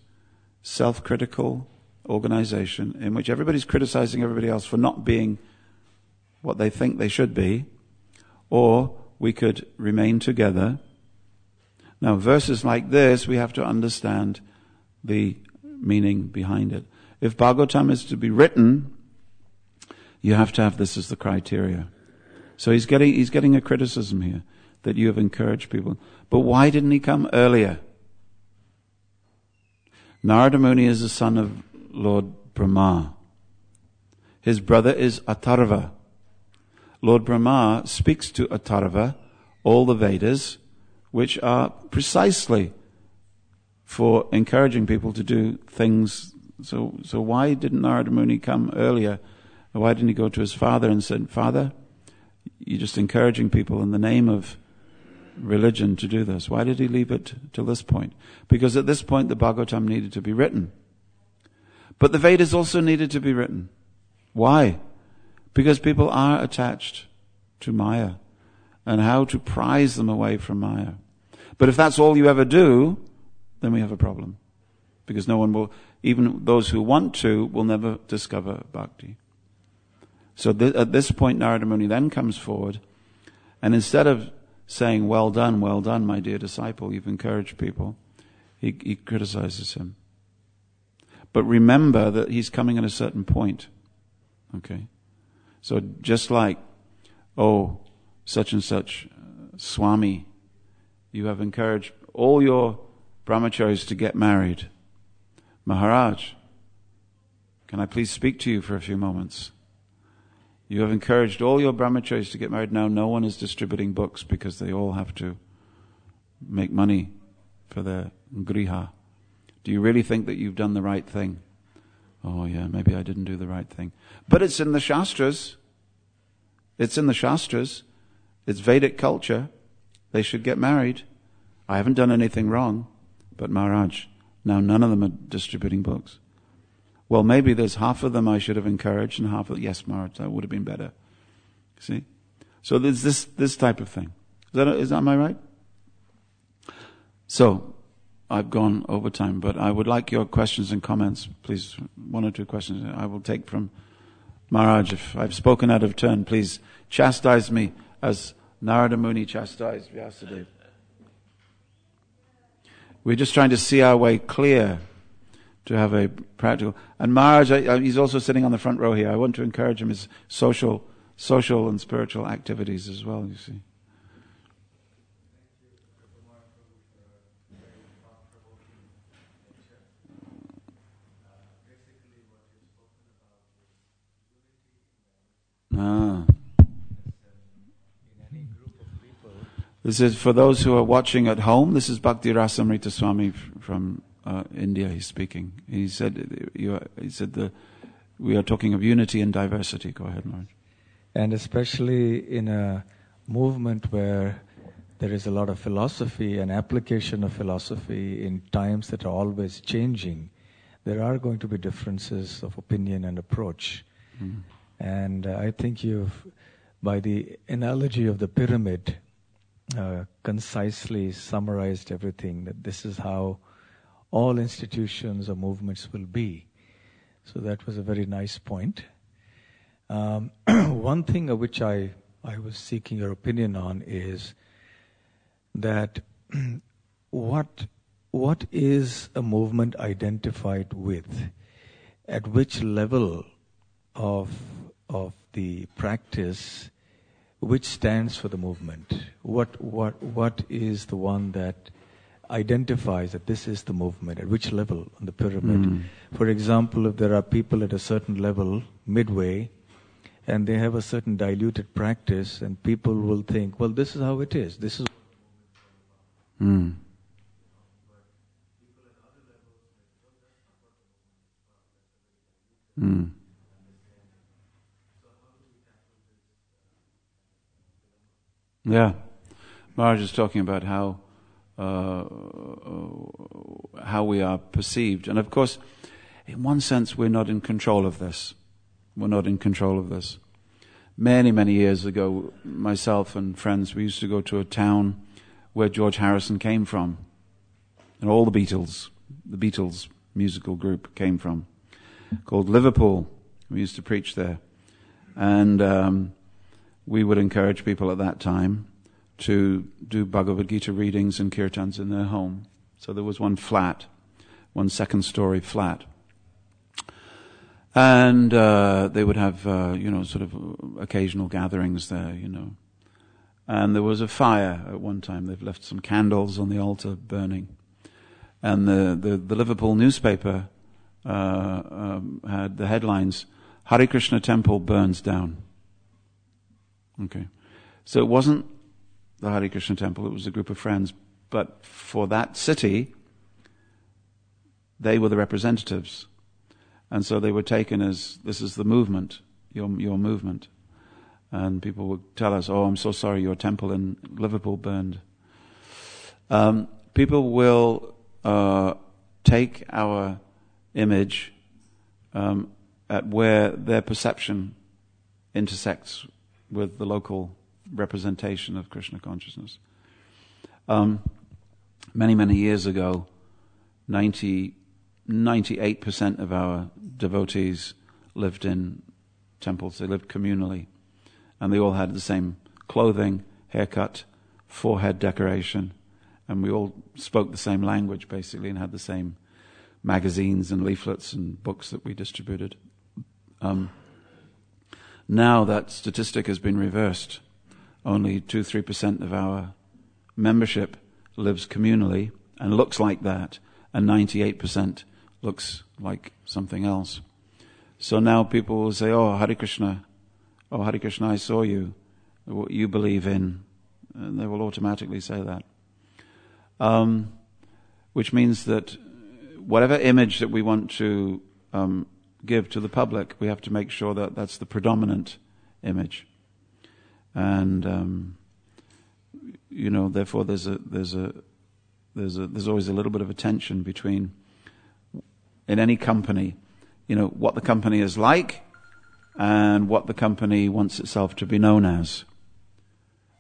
self-critical organization in which everybody's criticizing everybody else for not being what they think they should be, or we could remain together. Now, verses like this, we have to understand the meaning behind it. If Bhagavatam is to be written, you have to have this as the criteria. So he's getting, he's getting a criticism here, that you have encouraged people. But why didn't he come earlier? Narada Muni is the son of Lord Brahma. His brother is Atharva. Lord Brahma speaks to Atharva all the Vedas, which are precisely for encouraging people to do things. So, so why didn't Narada Muni come earlier? Why didn't he go to his father and said, Father, you're just encouraging people in the name of religion to do this. Why did he leave it till this point? Because at this point the Bhagavatam needed to be written. But the Vedas also needed to be written. Why? Because people are attached to Maya and how to prize them away from Maya. But if that's all you ever do, then we have a problem. Because no one will, even those who want to, will never discover bhakti. So th- at this point Narada Muni then comes forward, and instead of saying, well done, well done, my dear disciple, you've encouraged people, he, he criticizes him. But remember that he's coming at a certain point. Okay? So just like, oh, such and such uh, Swami, you have encouraged all your brahmacharis to get married. Maharaj, can I please speak to you for a few moments? You have encouraged all your brahmacharis to get married. Now no one is distributing books because they all have to make money for their griha. Do you really think that you've done the right thing? Oh yeah, maybe I didn't do the right thing. But it's in the Shastras. It's in the Shastras. It's Vedic culture. They should get married. I haven't done anything wrong. But Maharaj, now none of them are distributing books. Well, maybe there's half of them I should have encouraged and half of them, yes, Maharaj, that would have been better. See? So there's this this type of thing. Is that, is that my right? So, I've gone over time, but I would like your questions and comments, please, one or two questions I will take from Maharaj. If I've spoken out of turn, please chastise me as Narada Muni chastised Vyasadeva. We're just trying to see our way clear to have a practical. And Maharaj, I, I, he's also sitting on the front row here. I want to encourage him his social, social and spiritual activities as well, you see. Ah. This is for those who are watching at home. This is Bhakti Rasamrita Swami from uh, India. He's speaking. He said, you are, he said the, we are talking of unity and diversity. Go ahead, Maharaj. And especially in a movement where there is a lot of philosophy and application of philosophy in times that are always changing, there are going to be differences of opinion and approach. Mm. And uh, I think you've, by the analogy of the pyramid, uh, concisely summarized everything, that this is how all institutions or movements will be. So that was a very nice point. Um, one thing of which I, I was seeking your opinion on is that what what is a movement identified with? At which level of of the practice, which stands for the movement? What what what is the one that identifies that this is the movement? At which level on the pyramid? Mm. For example, if there are people at a certain level, midway, and they have a certain diluted practice, and people will think, well, this is how it is. This is. Mm. Mm. Yeah, Maharaj is talking about how uh, how we are perceived, and of course, in one sense, we're not in control of this. We're not in control of this. Many, many years ago, myself and friends, we used to go to a town where George Harrison came from, and all the Beatles, the Beatles musical group, came from, called Liverpool. We used to preach there, and. Um, We would encourage people at that time to do Bhagavad Gita readings and kirtans in their home. So there was one flat, one second story flat. And uh, they would have, uh, you know, sort of occasional gatherings there, you know. And there was a fire at one time. They've left some candles on the altar burning. And the, the, the Liverpool newspaper uh, um, had the headlines, Hare Krishna Temple burns down. Okay, so it wasn't the Hare Krishna temple, it was a group of friends, but for that city, they were the representatives. And so they were taken as, this is the movement, your your movement. And people would tell us, oh, I'm so sorry, your temple in Liverpool burned. Um, people will uh, take our image um, at where their perception intersects with the local representation of Krishna consciousness. Um, many, many years ago, ninety, ninety-eight percent of our devotees lived in temples. They lived communally. And they all had the same clothing, haircut, forehead decoration. And we all spoke the same language, basically, and had the same magazines and leaflets and books that we distributed. Um, Now that statistic has been reversed. only two to three percent of our membership lives communally and looks like that, and ninety-eight percent looks like something else. So now people will say, oh, Hare Krishna, oh, Hare Krishna, I saw you, what you believe in, and they will automatically say that. Um, which means that whatever image that we want to um, give to the public, we have to make sure that that's the predominant image. And um, you know, therefore, there's a there's a there's a there's always a little bit of a tension between, in any company, you know, what the company is like and what the company wants itself to be known as.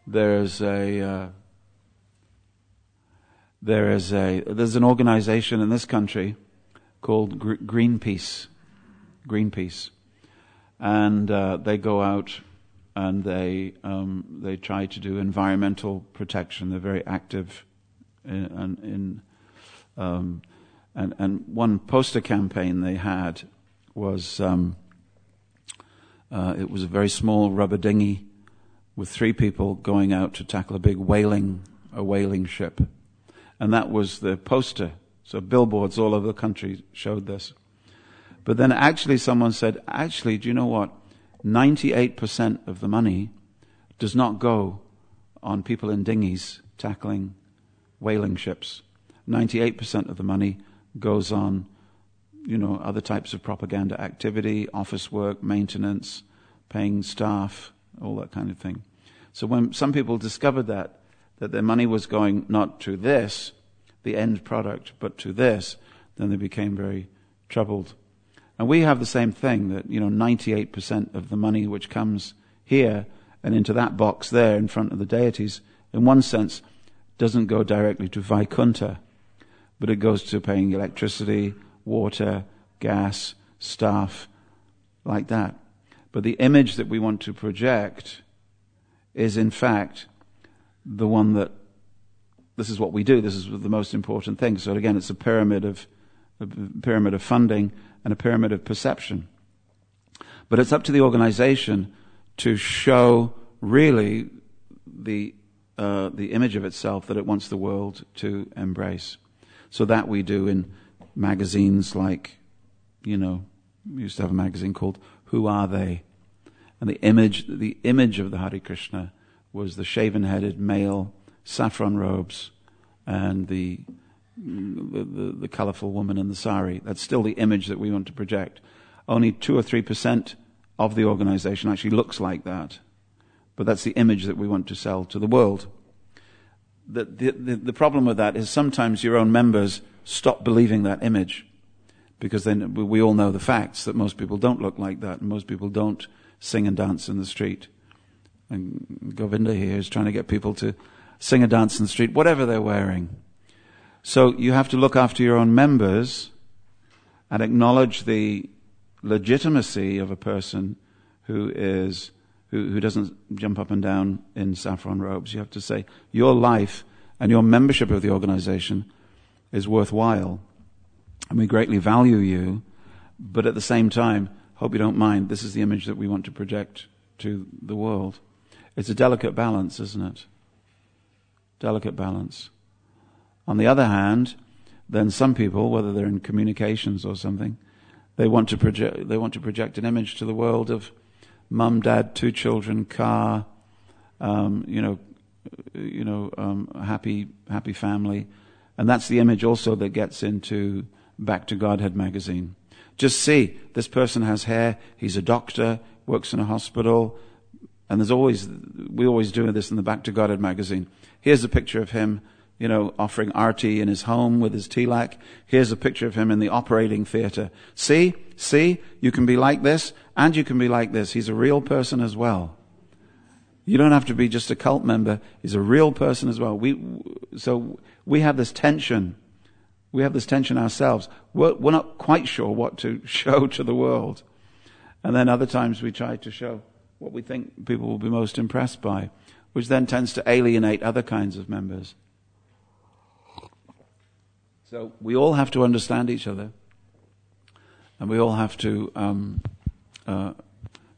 There's a uh, there is a there's an organization in this country called Gr- Greenpeace, Greenpeace, and uh, they go out. And they um, they try to do environmental protection. They're very active, in, in um, and and one poster campaign they had was um, uh, it was a very small rubber dinghy with three people going out to tackle a big whaling a whaling ship, and that was the poster. So billboards all over the country showed this, but then actually someone said, actually, do you know what? ninety-eight percent of the money does not go on people in dinghies tackling whaling ships. ninety-eight percent of the money goes on, you know, other types of propaganda activity, office work, maintenance, paying staff, all that kind of thing. So when some people discovered that, that their money was going not to this, the end product, but to this, then they became very troubled. And we have the same thing, that, you know, ninety-eight percent of the money which comes here and into that box there in front of the deities, in one sense, doesn't go directly to Vaikuntha, but it goes to paying electricity, water, gas, staff, like that. But the image that we want to project is, in fact, the one that, this is what we do, this is the most important thing. So again, it's a pyramid of, a pyramid of funding, and a pyramid of perception. But it's up to the organization to show really the uh, the image of itself that it wants the world to embrace. So that we do in magazines like, you know, we used to have a magazine called Who Are They? And the image the image of the Hare Krishna was the shaven-headed male, saffron robes, and the The, the, the colourful woman in the sari. That's still the image that we want to project. Only two or three percent of the organisation actually looks like that, but that's the image that we want to sell to the world. The, the, the, the problem with that is sometimes your own members stop believing that image, because then we all know the facts that most people don't look like that, and most people don't sing and dance in the street. And Govinda here is trying to get people to sing and dance in the street, whatever they're wearing. So you have to look after your own members and acknowledge the legitimacy of a person who is who, who doesn't jump up and down in saffron robes. You have to say your life and your membership of the organization is worthwhile, and we greatly value you, but at the same time, hope you don't mind, this is the image that we want to project to the world. It's a delicate balance, isn't it? Delicate balance. On the other hand, then some people, whether they're in communications or something, they want to project. They want to project an image to the world of mum, dad, two children, car, um, you know, you know, um, happy, happy family, and that's the image also that gets into Back to Godhead magazine. Just see, this person has hair. He's a doctor, works in a hospital, and there's always we always do this in the Back to Godhead magazine. Here's a picture of him, you know, offering arti in his home with his tilak. Here's a picture of him in the operating theatre. See, see, you can be like this, and you can be like this. He's a real person as well. You don't have to be just a cult member. He's a real person as well. We, so we have this tension. We have this tension ourselves. We're, we're not quite sure what to show to the world. And then other times we try to show what we think people will be most impressed by, which then tends to alienate other kinds of members. So we all have to understand each other, and we all have to um, uh,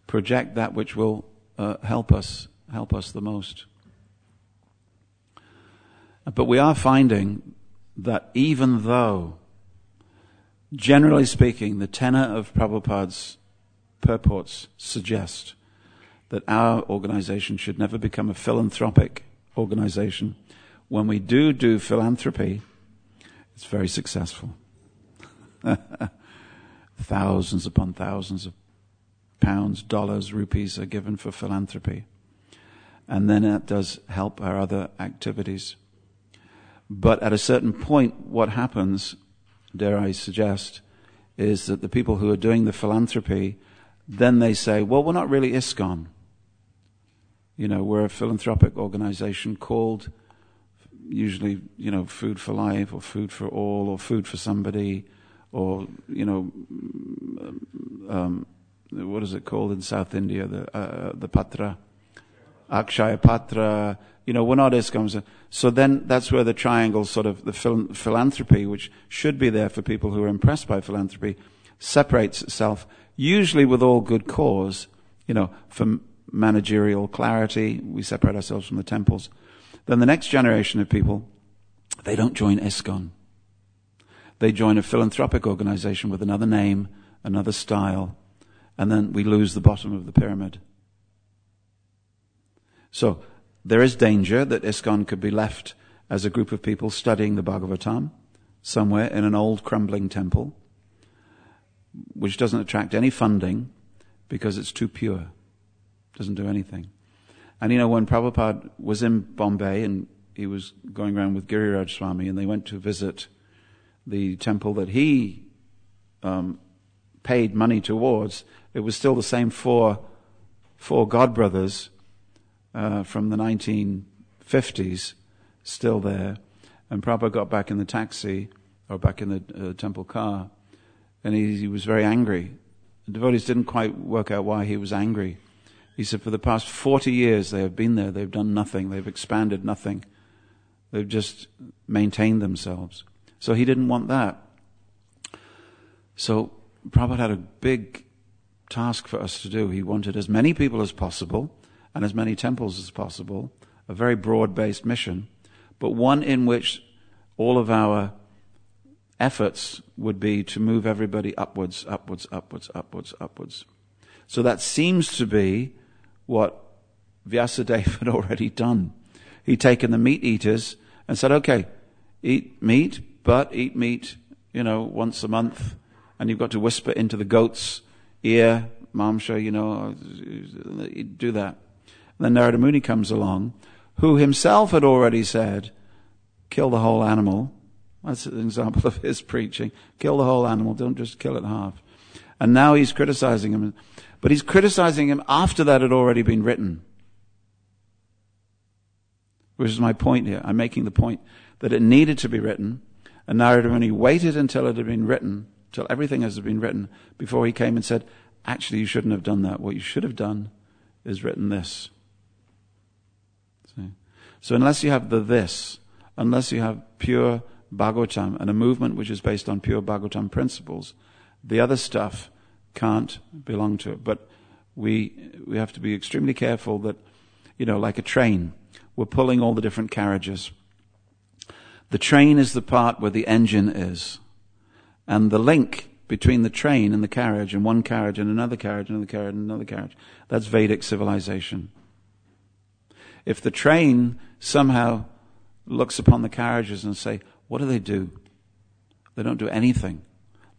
project that which will uh, help us help us the most. But we are finding that even though, generally speaking, the tenor of Prabhupada's purports suggest that our organization should never become a philanthropic organization, when we do do philanthropy, it's very successful. Thousands upon thousands of pounds, dollars, rupees are given for philanthropy. And then that does help our other activities. But at a certain point, what happens, dare I suggest, is that the people who are doing the philanthropy, then they say, well, we're not really ISKCON. You know, we're a philanthropic organization called, usually, you know, Food for Life or Food for All or Food for Somebody or, you know, um, what is it called in South India, the uh, the Patra, Akshaya Patra. You know, we're not ISKCON. So then that's where the triangle sort of, the phil- philanthropy, which should be there for people who are impressed by philanthropy, separates itself, usually with all good cause, you know, for managerial clarity. We separate ourselves from the temples. Then the next generation of people, they don't join ISKCON. They join a philanthropic organization with another name, another style, and then we lose the bottom of the pyramid. So there is danger that ISKCON could be left as a group of people studying the Bhagavatam somewhere in an old crumbling temple, which doesn't attract any funding because it's too pure. It doesn't do anything. And you know, when Prabhupada was in Bombay and he was going around with Giriraj Swami and they went to visit the temple that he um, paid money towards, it was still the same four, four godbrothers uh, from the nineteen fifties still there. And Prabhupada got back in the taxi or back in the uh, temple car and he, he was very angry. The devotees didn't quite work out why he was angry. He said, for the past forty years they have been there, they've done nothing, they've expanded nothing, they've just maintained themselves. So he didn't want that. So Prabhupada had a big task for us to do. He wanted as many people as possible and as many temples as possible, a very broad-based mission, but one in which all of our efforts would be to move everybody upwards, upwards, upwards, upwards, upwards. So that seems to be what Vyasadeva had already done. He'd taken the meat eaters and said, okay, eat meat, but eat meat, you know, once a month, and you've got to whisper into the goat's ear, mamsha, you know, do that. And then Narada Muni comes along, who himself had already said, kill the whole animal. That's an example of his preaching. Kill the whole animal, don't just kill it half. And now he's criticizing him. But he's criticizing him after that had already been written. Which is my point here. I'm making the point that it needed to be written. And Narada Muni waited until it had been written, till everything has been written, before he came and said, actually, you shouldn't have done that. What you should have done is written this. See? So unless you have the this, unless you have pure Bhagavatam and a movement which is based on pure Bhagavatam principles, the other stuff can't belong to it. But we we have to be extremely careful that, you know, like a train, we're pulling all the different carriages. The train is the part where the engine is. And the link between the train and the carriage, and one carriage and another carriage, another carriage and another carriage, that's Vedic civilization. If the train somehow looks upon the carriages and say, what do they do? They don't do anything.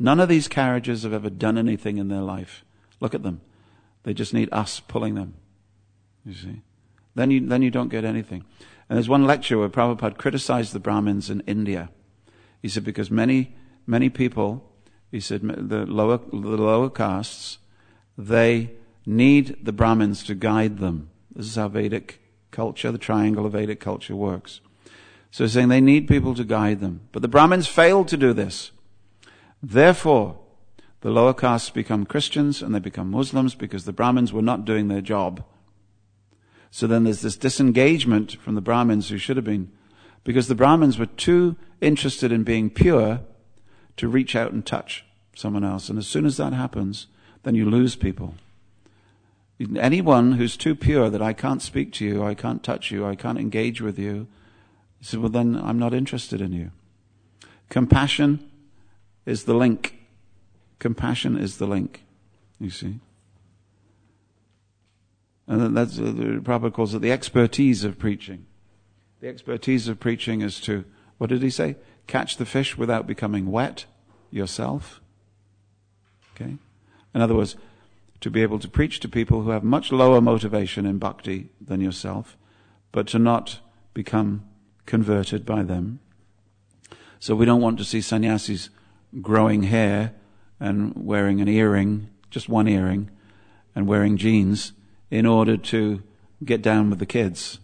None of these carriages have ever done anything in their life. Look at them. They just need us pulling them. You see? Then you, then you don't get anything. And there's one lecture where Prabhupada criticized the Brahmins in India. He said, because many, many people, he said, the lower, the lower castes, they need the Brahmins to guide them. This is how Vedic culture, the triangle of Vedic culture works. So he's saying they need people to guide them. But the Brahmins failed to do this. Therefore, the lower castes become Christians and they become Muslims because the Brahmins were not doing their job. So then there's this disengagement from the Brahmins who should have been, because the Brahmins were too interested in being pure to reach out and touch someone else. And as soon as that happens, then you lose people. anyone who's too pure that I can't speak to you, I can't touch you, I can't engage with you, he said, well then I'm not interested in you. Compassion is the link. Compassion is the link, you see. And that's, uh, Prabhupada calls it the expertise of preaching. The expertise of preaching is to, what did he say? Catch the fish without becoming wet yourself. Okay? In other words, to be able to preach to people who have much lower motivation in bhakti than yourself, but to not become converted by them. So we don't want to see sannyasis growing hair and wearing an earring, just one earring, and wearing jeans in order to get down with the kids.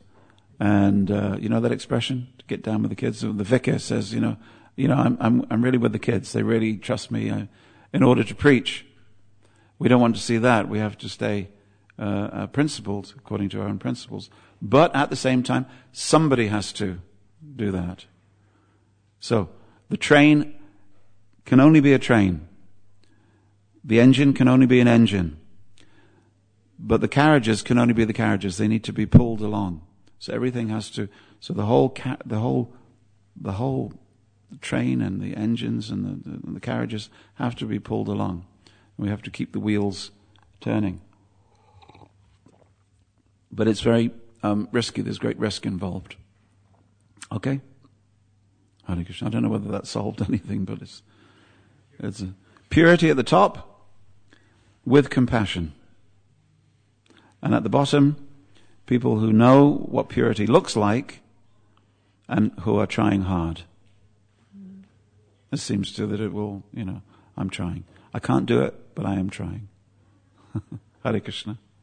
And uh, you know that expression, to get down with the kids? The vicar says, you know, you know, I'm I'm I'm really with the kids. They really trust me. I, in order to preach, we don't want to see that. We have to stay uh, principled according to our own principles. But at the same time, somebody has to do that. So the train can only be a train. The engine can only be an engine. But the carriages can only be the carriages. They need to be pulled along. So everything has to, so the whole, ca- the whole, the whole train and the engines and the, the, and the carriages have to be pulled along. And we have to keep the wheels turning. But it's very um, risky. There's great risk involved. Okay? Hare Krishna. I don't know whether that solved anything, but it's, it's a purity at the top with compassion. And at the bottom, people who know what purity looks like and who are trying hard. It seems to that it will, you know, I'm trying. I can't do it, but I am trying. Hare Krishna.